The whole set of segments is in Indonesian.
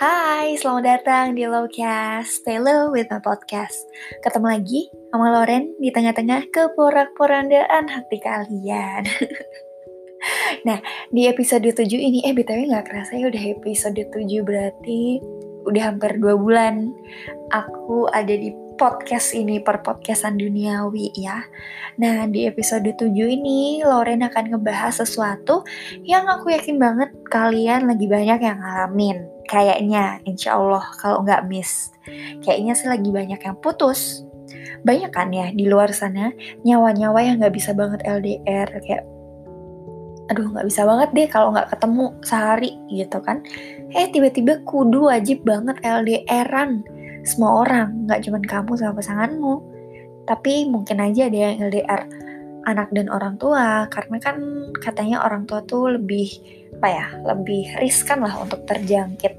Hai, selamat datang di Lowcast, stay low with my podcast. Ketemu lagi sama Loren di tengah-tengah keporak-porandaan hati kalian. Nah, di episode 7 ini, BTW gak kerasa ya udah episode 7, berarti udah hampir 2 bulan aku ada di podcast ini, perpodcastan duniawi ya. Nah, di episode 7 ini Loren akan ngebahas sesuatu yang aku yakin banget kalian lagi banyak yang ngalamin. Kayaknya, insya Allah, kalau nggak miss. Kayaknya sih lagi banyak yang putus. Banyak kan ya di luar sana, nyawa-nyawa yang nggak bisa banget LDR. Kayak, aduh nggak bisa banget deh kalau nggak ketemu sehari gitu kan. Tiba-tiba kudu wajib banget LDR-an. Semua orang, gak cuma kamu sama pasanganmu. Tapi mungkin aja ada yang LDR anak dan orang tua, karena kan katanya orang tua tuh lebih riskan lah untuk terjangkit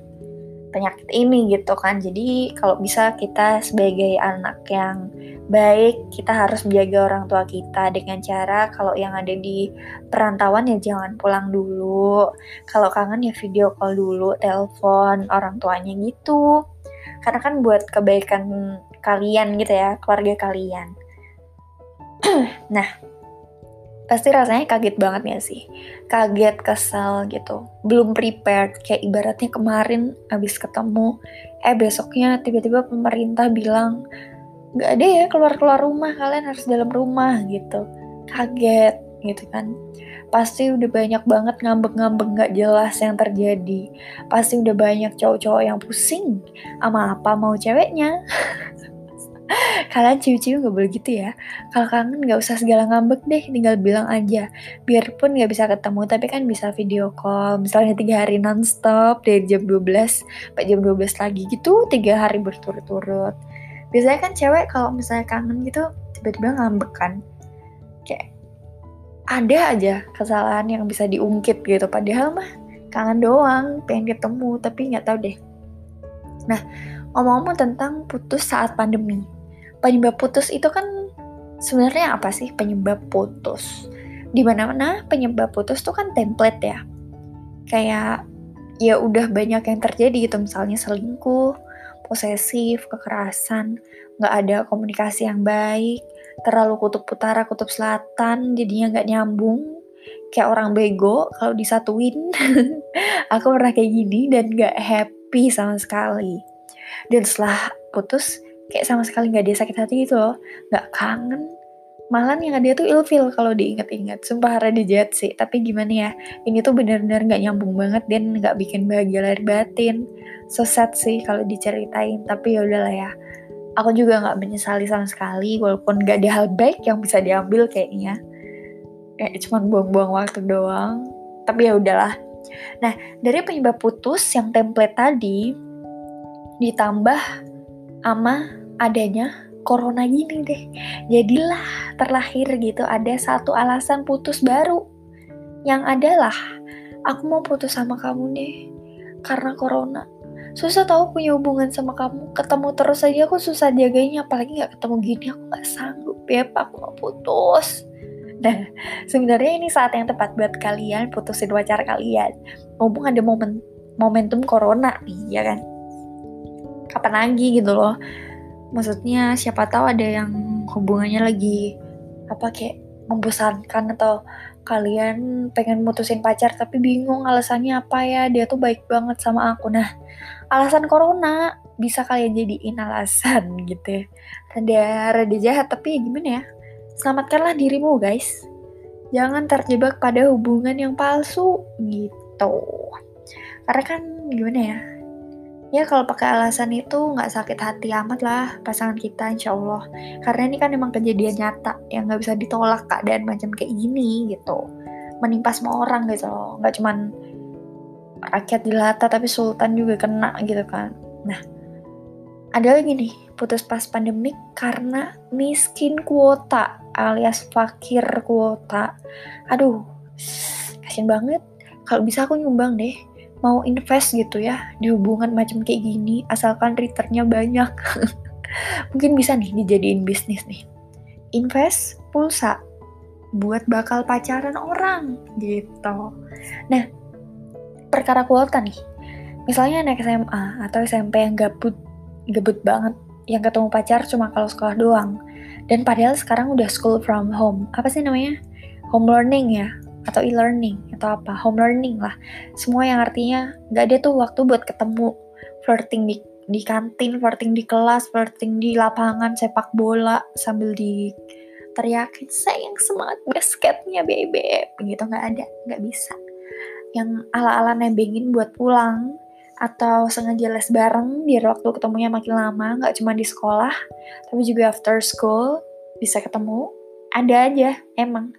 penyakit ini gitu kan. Jadi kalau bisa kita sebagai anak yang baik, kita harus menjaga orang tua kita dengan cara kalau yang ada di perantauan ya jangan pulang dulu, kalau kangen ya video call dulu, telepon orang tuanya gitu. Karena kan buat kebaikan kalian gitu ya, keluarga kalian. Nah, pasti rasanya kaget banget ya sih. Kaget, kesal gitu. Belum prepared, kayak ibaratnya kemarin abis ketemu, besoknya tiba-tiba pemerintah bilang, nggak ada ya keluar-keluar rumah, kalian harus dalam rumah gitu. Kaget gitu kan. Pasti udah banyak banget ngambek-ngambek gak jelas yang terjadi. Pasti udah banyak cowok-cowok yang pusing sama apa mau ceweknya. Kalian cium-cium gak boleh gitu ya. Kalau kangen gak usah segala ngambek deh, tinggal bilang aja. Biarpun gak bisa ketemu, tapi kan bisa video call. Misalnya 3 hari non-stop, dari jam 12 sampai jam 12 lagi gitu, 3 hari berturut-turut. Biasanya kan cewek kalau misalnya kangen gitu tiba-tiba ngambek kan, kayak ada aja kesalahan yang bisa diungkit gitu. Padahal mah kangen doang, pengen ketemu, tapi gak tahu deh. Nah, ngomong-ngomong tentang putus saat pandemi. Penyebab putus itu kan sebenarnya apa sih penyebab putus? Dimana-mana penyebab putus tuh kan template ya. Kayak ya udah banyak yang terjadi gitu. Misalnya selingkuh, posesif, kekerasan, gak ada komunikasi yang baik, terlalu kutub utara, kutub selatan, jadinya gak nyambung, kayak orang bego kalau disatuin. Aku pernah kayak gini dan gak happy sama sekali. Dan setelah putus, kayak sama sekali gak ada sakit hati gitu loh, gak kangen. Malahan yang ada tuh ilfil kalau diinget-inget. Sumpah harus dijahat sih, tapi gimana ya, ini tuh bener-bener gak nyambung banget dan gak bikin bahagia lahir batin. So sad sih kalau diceritain, tapi yaudahlah ya. Aku juga gak menyesali sama sekali, walaupun gak ada hal baik yang bisa diambil kayaknya. Kayak cuma buang-buang waktu doang. Tapi ya udahlah. Nah, dari penyebab putus yang template tadi, ditambah sama adanya corona gini deh. Jadilah terlahir gitu, ada satu alasan putus baru. Yang adalah, aku mau putus sama kamu deh, karena corona. Susah tahu punya hubungan sama kamu, ketemu terus aja aku susah jagainya, apalagi gak ketemu gini, aku gak sanggup ya, aku mau putus. Nah, sebenarnya ini saat yang tepat buat kalian putusin pacar kalian, mumpung ada momentum corona nih ya kan, kapan lagi gitu loh. Maksudnya siapa tahu ada yang hubungannya lagi kayak membosankan, atau kalian pengen mutusin pacar tapi bingung alasannya apa ya, dia tuh baik banget sama aku. Nah, alasan corona bisa kalian jadiin alasan gitu ya. Rada jahat, tapi ya gimana ya, selamatkanlah dirimu guys, jangan terjebak pada hubungan yang palsu gitu. Karena kan gimana ya, ya kalau pakai alasan itu gak sakit hati amat lah pasangan kita, insya Allah. Karena ini kan emang kejadian nyata yang gak bisa ditolak, keadaan macam kayak gini gitu menimpa semua orang gitu loh. Gak cuman rakyat jelata, tapi sultan juga kena gitu kan. Nah, ada lagi nih, putus pas pandemik karena miskin kuota alias fakir kuota. Aduh, kasian banget. Kalau bisa aku nyumbang deh, mau invest gitu ya di hubungan macam kayak gini, asalkan returnnya banyak. Mungkin bisa nih dijadiin bisnis nih, invest pulsa buat bakal pacaran orang gitu. Nah, perkara kuota nih, Misalnya anak SMA atau SMP yang gabut banget, yang ketemu pacar cuma kalau sekolah doang. Dan padahal sekarang udah school from home. Apa sih namanya? Home learning ya? Atau e-learning? Atau apa? Home learning lah. Semua yang artinya gak ada tuh waktu buat ketemu. Flirting di kantin, flirting di kelas, flirting di lapangan sepak bola sambil diteriakin, sayang semangat basketnya bebek. Gitu gak ada, gak bisa. Yang ala-ala nebengin buat pulang atau sengaja les bareng biar waktu ketemunya makin lama, gak cuma di sekolah tapi juga after school bisa ketemu. Ada aja emang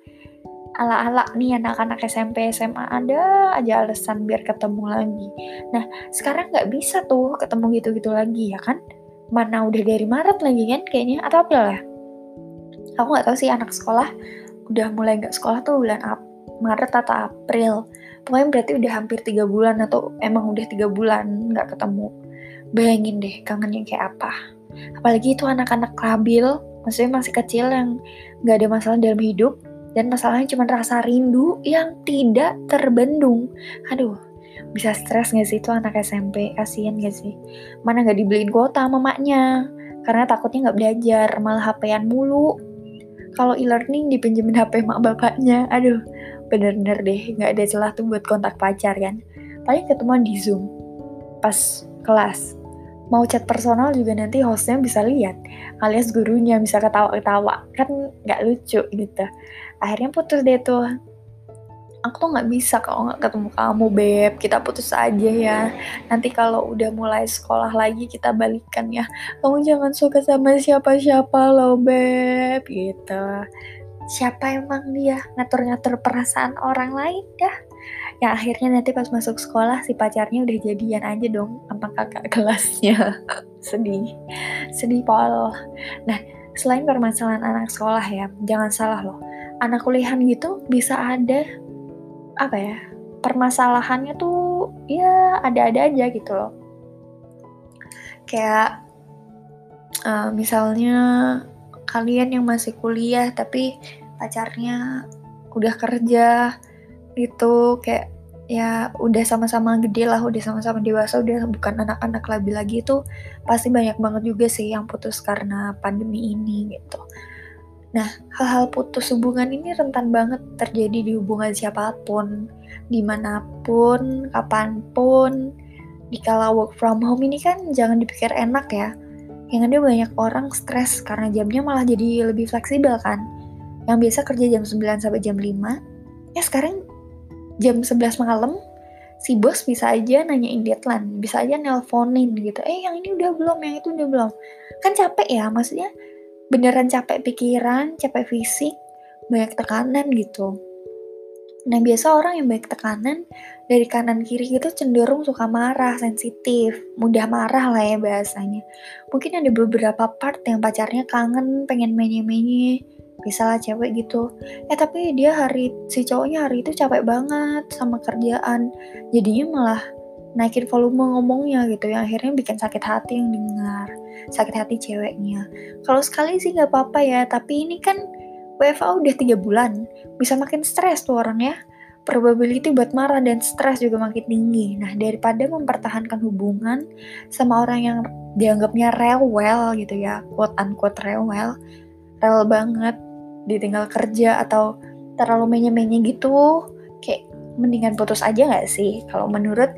ala-ala nih anak-anak SMP SMA, ada aja alasan biar ketemu lagi. Nah sekarang gak bisa tuh ketemu gitu-gitu lagi ya kan, mana udah dari Maret lagi kan kayaknya, atau April ya, aku gak tahu sih anak sekolah udah mulai gak sekolah tuh bulan Maret atau April. Pokoknya berarti udah hampir 3 bulan atau emang udah 3 bulan gak ketemu. Bayangin deh kangennya kayak apa. Apalagi itu anak-anak labil, maksudnya masih kecil yang gak ada masalah dalam hidup. Dan masalahnya cuma rasa rindu yang tidak terbendung. Aduh, bisa stres gak sih itu anak SMP? Kasian gak sih? Mana gak dibeliin kuota sama maknya, karena takutnya gak belajar, malah HP-an mulu. Kalau e-learning dipinjemin HP mak bapaknya. Aduh, bener-bener deh, gak ada celah tuh buat kontak pacar kan. Paling ketemuan di Zoom, pas kelas. Mau chat personal juga nanti hostnya bisa lihat, alias gurunya bisa ketawa-ketawa. Kan gak lucu gitu. Akhirnya putus deh tuh. Aku tuh gak bisa kalau gak ketemu kamu, Beb. Kita putus aja ya. Nanti kalau udah mulai sekolah lagi kita balikan ya. Kamu jangan suka sama siapa-siapa loh, Beb. Gitu. Siapa emang dia ngatur-ngatur perasaan orang lain dah. Ya akhirnya nanti pas masuk sekolah si pacarnya udah jadian aja dong sama kakak kelasnya. Sedih pol. Nah selain permasalahan anak sekolah ya, jangan salah loh, anak kuliahan gitu bisa ada apa ya, permasalahannya tuh ya ada-ada aja gitu loh. Kayak misalnya kalian yang masih kuliah tapi pacarnya udah kerja gitu, kayak ya udah sama-sama gede lah, udah sama-sama dewasa, udah bukan anak-anak labil lagi, itu pasti banyak banget juga sih yang putus karena pandemi ini gitu. Nah, hal-hal putus hubungan ini rentan banget terjadi di hubungan siapapun, dimanapun, kapanpun. Dikala work from home ini kan jangan dipikir enak ya. Yang ada banyak orang stres karena jamnya malah jadi lebih fleksibel kan. Yang biasa kerja jam 9 sampai jam 5, ya sekarang jam 11 malam si bos bisa aja nanyain deadline, bisa aja nelponin gitu. Yang ini udah belum, yang itu udah belum. Kan capek ya, maksudnya beneran capek pikiran, capek fisik, banyak tekanan gitu. Nah biasa orang yang banyak tekanan dari kanan kiri gitu cenderung suka marah, sensitif, mudah marah lah ya bahasanya. Mungkin ada beberapa part yang pacarnya kangen, pengen menye-menye, misalnya cewek gitu. Tapi si cowoknya hari itu capek banget sama kerjaan, jadinya malah naikin volume ngomongnya gitu, yang akhirnya bikin sakit hati yang dengar, sakit hati ceweknya. Kalau sekali sih gak apa-apa ya, tapi ini kan WFA udah 3 bulan, bisa makin stres tuh orangnya. Probability buat marah dan stres juga makin tinggi. Nah, daripada mempertahankan hubungan sama orang yang dianggapnya rewel gitu ya, quote-unquote rewel banget, ditinggal kerja atau terlalu menye-menye gitu, kayak mendingan putus aja gak sih kalau menurut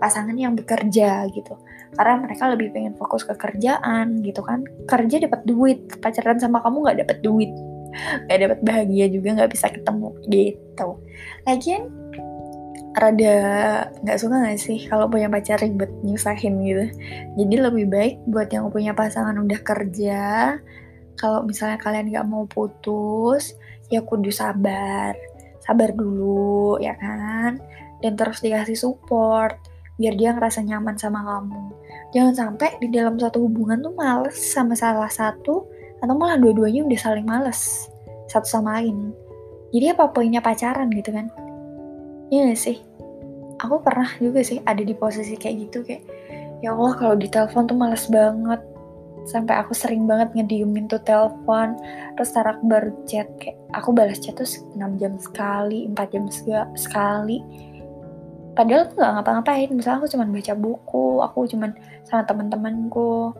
pasangan yang bekerja gitu. Karena mereka lebih pengen fokus ke kerjaan gitu kan. Kerja dapat duit, pacaran sama kamu gak dapat duit, gak dapat bahagia juga, gak bisa ketemu gitu. Lagian rada gak suka gak sih kalau punya pacar ribet, nyusahin gitu. Jadi lebih baik buat yang punya pasangan udah kerja, kalau misalnya kalian gak mau putus ya kudu sabar dulu ya kan, dan terus dikasih support biar dia ngerasa nyaman sama kamu. Jangan sampai di dalam satu hubungan tuh males sama salah satu, atau malah dua-duanya udah saling males satu sama lain. Jadi apa poinnya pacaran gitu kan? Iya gak sih? Aku pernah juga sih ada di posisi kayak gitu, kayak ya Allah kalau ditelepon tuh males banget, sampai aku sering banget ngediemin tuh telepon. Terus tarak baru chat, kayak aku balas chat tuh 6 jam sekali, 4 jam sekali. Padahal aku nggak ngapa-ngapain, misalnya aku cuma baca buku, aku cuma sama teman-temanku.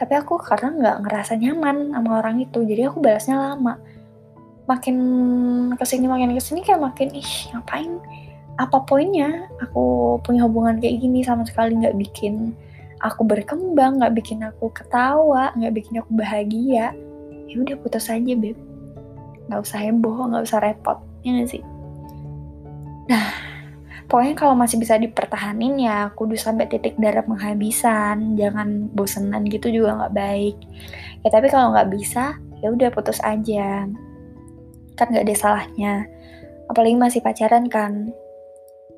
Tapi aku karena nggak ngerasa nyaman sama orang itu, jadi aku balasnya lama. Makin kesini kayak makin ngapain? Apa poinnya? Aku punya hubungan kayak gini sama sekali nggak bikin aku berkembang, nggak bikin aku ketawa, nggak bikin aku bahagia. Ya udah putus aja, beb. Nggak usah heboh, nggak usah repot, ya nggak sih? Nah. Pokoknya kalau masih bisa dipertahanin ya kudu sampai titik darah penghabisan, jangan bosenan gitu juga nggak baik. Ya tapi kalau nggak bisa ya udah putus aja, kan nggak ada salahnya. Apalagi masih pacaran kan.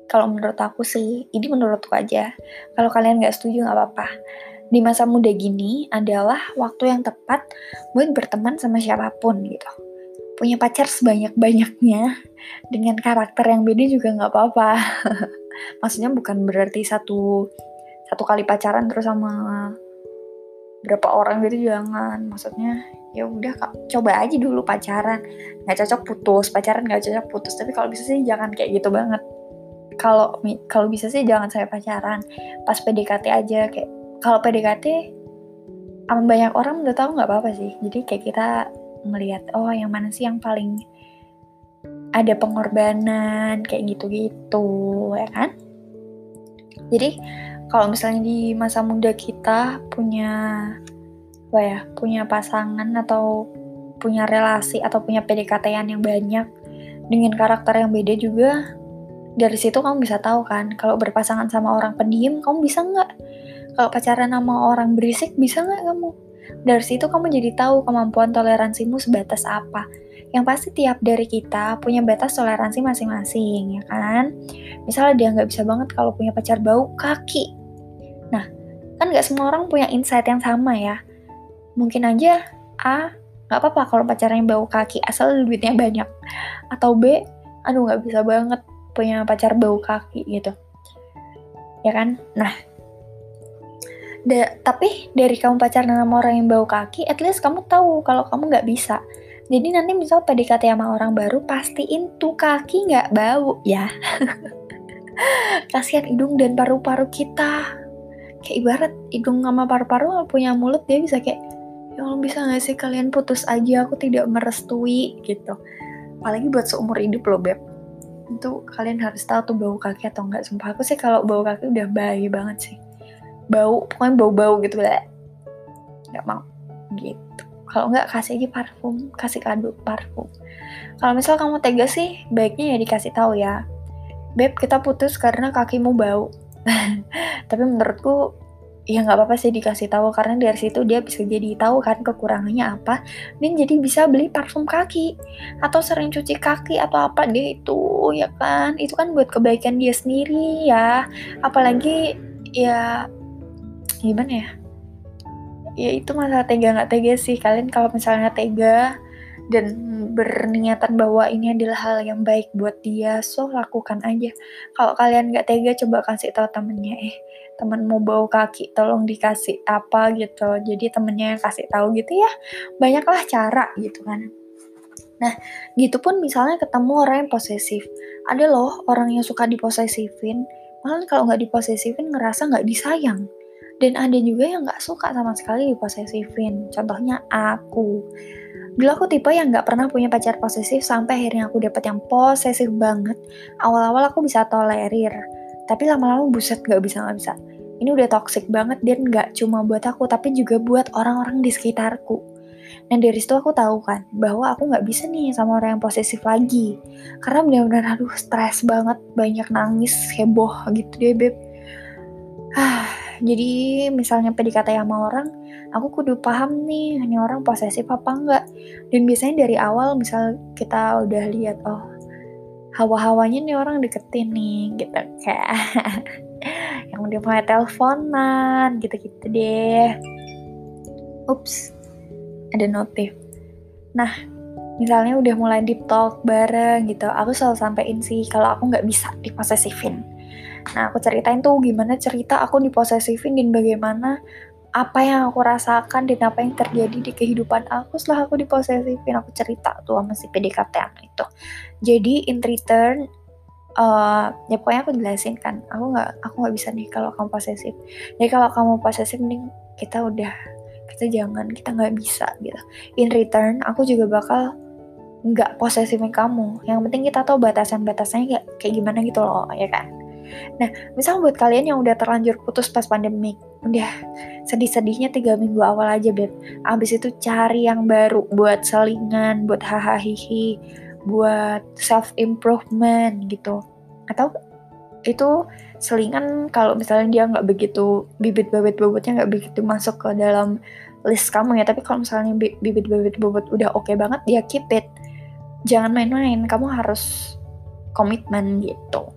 Kalau menurut aku sih, ini menurutku aja. Kalau kalian nggak setuju nggak apa-apa. Di masa muda gini adalah waktu yang tepat buat berteman sama siapapun gitu. Punya pacar sebanyak-banyaknya dengan karakter yang beda juga nggak apa-apa. Maksudnya bukan berarti satu kali pacaran terus sama berapa orang gitu, jangan. Maksudnya ya udah coba aja dulu pacaran, nggak cocok putus, pacaran nggak cocok putus. Tapi kalau bisa sih jangan kayak gitu banget. Kalau bisa sih jangan saya pacaran, pas PDKT aja. Kayak kalau PDKT sama banyak orang udah tahu nggak apa-apa sih. Jadi kayak kita ngelihat yang mana sih yang paling ada pengorbanan kayak gitu-gitu, ya kan? Jadi kalau misalnya di masa muda kita punya pasangan atau punya relasi atau punya PDKT-an yang banyak dengan karakter yang beda juga, dari situ kamu bisa tahu kan, kalau berpasangan sama orang pendiam kamu bisa nggak? Kalau pacaran sama orang berisik bisa nggak kamu? Dari situ kamu jadi tahu kemampuan toleransimu sebatas apa. Yang pasti tiap dari kita punya batas toleransi masing-masing, ya kan? Misalnya dia nggak bisa banget kalau punya pacar bau kaki. Nah, kan nggak semua orang punya insight yang sama ya. Mungkin aja A, nggak apa-apa kalau pacarnya bau kaki asal duitnya banyak. Atau B, aduh nggak bisa banget punya pacar bau kaki gitu, ya kan? Nah, tapi dari kamu pacaran sama orang yang bau kaki, at least kamu tahu kalau kamu nggak bisa. Jadi nanti misal PDKT sama orang baru, pastiin tuh kaki nggak bau ya. Kasihan hidung dan paru-paru kita. Kayak ibarat hidung sama paru-paru nggak punya mulut, dia bisa kayak, ya Allah bisa nggak sih kalian putus aja, aku tidak merestui gitu. Apalagi buat seumur hidup lo, beb. Itu kalian harus tahu tuh bau kaki atau nggak. Sumpah aku sih kalau bau kaki udah bahaya banget sih. Pokoknya bau-bau gitu, nggak mau gitu. Kalau nggak kasih aja parfum, kasih kado parfum. Kalau misal kamu tega sih, baiknya ya dikasih tahu ya, beb kita putus karena kakimu bau. Tapi menurutku ya nggak apa-apa sih dikasih tahu, karena dari situ dia bisa jadi tahu kan kekurangannya apa, dan jadi bisa beli parfum kaki atau sering cuci kaki atau apa dia itu, ya kan? Itu kan buat kebaikan dia sendiri ya. Apalagi ya gimana ya, ya itu masalah tega nggak tega sih. Kalian kalau misalnya tega dan berniatan bahwa ini adalah hal yang baik buat dia, so lakukan aja. Kalau kalian nggak tega, coba kasih tahu temennya, temen mau bau kaki tolong dikasih apa gitu, jadi temennya yang kasih tahu gitu ya. Banyaklah cara gitu kan. Nah, gitu pun misalnya ketemu orang yang posesif, ada loh orang yang suka diposesifin, malah kalau nggak diposesifin ngerasa nggak disayang. Dan ada juga yang gak suka sama sekali diposesifin. Contohnya aku. Dulu aku tipe yang gak pernah punya pacar posesif, sampai akhirnya aku dapet yang posesif banget. Awal-awal aku bisa tolerir, tapi lama-lama buset gak bisa. Ini udah toxic banget, dan gak cuma buat aku, tapi juga buat orang-orang di sekitarku. Nah dari situ aku tahu kan, bahwa aku gak bisa nih sama orang yang posesif lagi. Karena benar-benar aduh stres banget, banyak nangis, heboh gitu deh beb. Jadi misalnya PDKT sama orang, aku kudu paham nih orang posesif apa enggak. Dan biasanya dari awal misal kita udah lihat, oh hawa-hawanya nih orang deketin nih gitu kayak yang udah mulai teleponan gitu-gitu deh. Ups, ada notif. Nah, misalnya udah mulai deep talk bareng gitu, aku selalu sampein sih kalau aku nggak bisa diposesifin. Nah, aku ceritain tuh gimana cerita aku diposesifin dan bagaimana apa yang aku rasakan dan apa yang terjadi di kehidupan aku setelah aku diposesifin. Aku cerita tuh sama si PDKT-an itu. Jadi in return ya pokoknya aku jelasin kan, aku nggak bisa nih kalau kamu posesif. Jadi kalau kamu posesif mending kita nggak bisa gitu. In return aku juga bakal nggak posesifin kamu. Yang penting kita tahu batasan-batasannya kayak gimana gitu loh, ya kan? Nah, misal buat kalian yang udah terlanjur putus pas pandemi, udah sedih-sedihnya 3 minggu awal aja beb. Abis itu cari yang baru buat selingan, buat hahahihi, buat self-improvement gitu. Atau itu selingan kalau misalnya dia gak begitu, bibit-bobotnya gak begitu masuk ke dalam list kamu ya. Tapi kalau misalnya bibit-bobot udah oke banget, dia keep it. Jangan main-main, kamu harus komitmen gitu.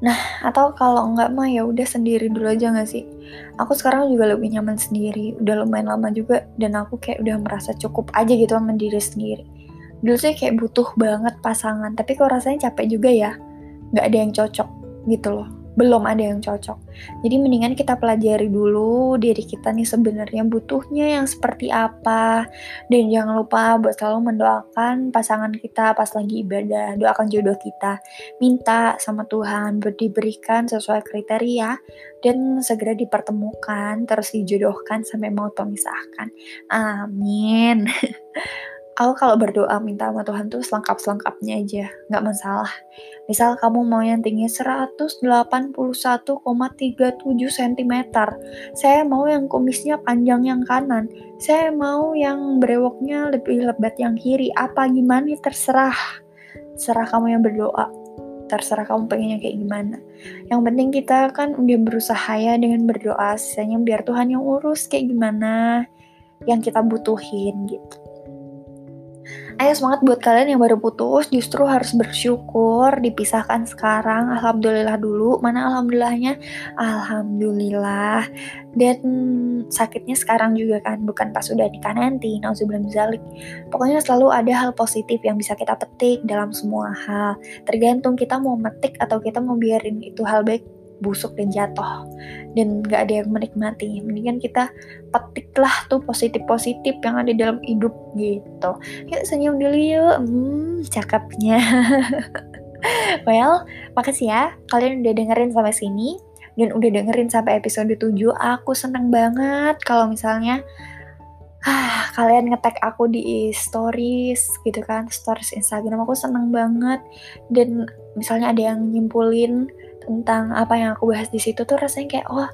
Nah, atau kalau enggak mah ya udah sendiri dulu aja gak sih? Aku sekarang juga lebih nyaman sendiri, udah lumayan lama juga, dan aku kayak udah merasa cukup aja gitu sama diri sendiri. Dulu sih kayak butuh banget pasangan, tapi kok rasanya capek juga ya, gak ada yang cocok gitu loh, belum ada yang cocok. Jadi mendingan kita pelajari dulu diri kita nih sebenarnya butuhnya yang seperti apa, dan jangan lupa buat selalu mendoakan pasangan kita pas lagi ibadah, doakan jodoh kita, minta sama Tuhan buat diberikan sesuai kriteria, dan segera dipertemukan, terus dijodohkan sampai mau memisahkan. Amin. Aku kalau berdoa minta sama Tuhan tuh selengkap-selengkapnya aja, gak masalah. Misal kamu mau yang tingginya 181,37 cm. Saya mau yang kumisnya panjang yang kanan. Saya mau yang brewoknya lebih lebat yang kiri. Apa gimana terserah. Terserah kamu yang berdoa. Terserah kamu pengennya kayak gimana. Yang penting kita kan udah berusaha ya dengan berdoa. Sisanya biar Tuhan yang urus kayak gimana yang kita butuhin gitu. Ayo semangat buat kalian yang baru putus, justru harus bersyukur dipisahkan sekarang. Alhamdulillah dulu, mana alhamdulillahnya? Alhamdulillah. Dan sakitnya sekarang juga kan, bukan pas udah nikah nanti. Nauzubillah minzalik. Pokoknya selalu ada hal positif yang bisa kita petik dalam semua hal. Tergantung kita mau metik atau kita mau biarin itu hal baik busuk dan jatuh dan gak ada yang menikmati. Mendingan kita petiklah tuh positif-positif yang ada dalam hidup gitu. Yuk senyum dulu yuk. Cakepnya. Well, makasih ya kalian udah dengerin sampai sini dan udah dengerin sampai episode 7. Aku seneng banget kalau misalnya kalian nge-tag aku di stories gitu kan, stories Instagram. Aku seneng banget, dan misalnya ada yang nyimpulin tentang apa yang aku bahas di situ tuh rasanya kayak, oh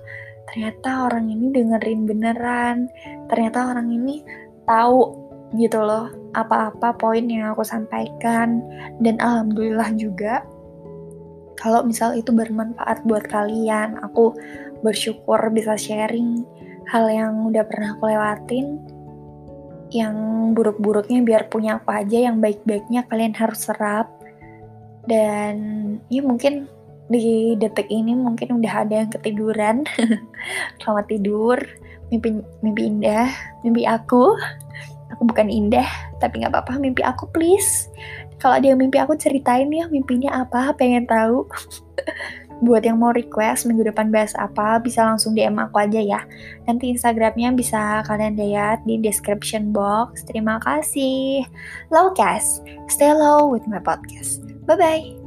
ternyata orang ini dengerin beneran, ternyata orang ini tahu gitu loh apa-apa poin yang aku sampaikan. Dan alhamdulillah juga kalau misal itu bermanfaat buat kalian. Aku bersyukur bisa sharing hal yang udah pernah aku lewatin, yang buruk-buruknya biar punya aku aja, yang baik-baiknya kalian harus serap. Dan ya mungkin di detik ini mungkin udah ada yang ketiduran. Selamat tidur. Mimpi indah. Mimpi aku. Aku bukan indah, tapi gak apa-apa. Mimpi aku please. Kalau ada yang mimpi aku ceritain ya mimpinya apa. Pengen tahu. Buat yang mau request minggu depan bahas apa, bisa langsung DM aku aja ya. Nanti Instagramnya bisa kalian lihat di description box. Terima kasih. Lowcast. Stay low with my podcast. Bye-bye.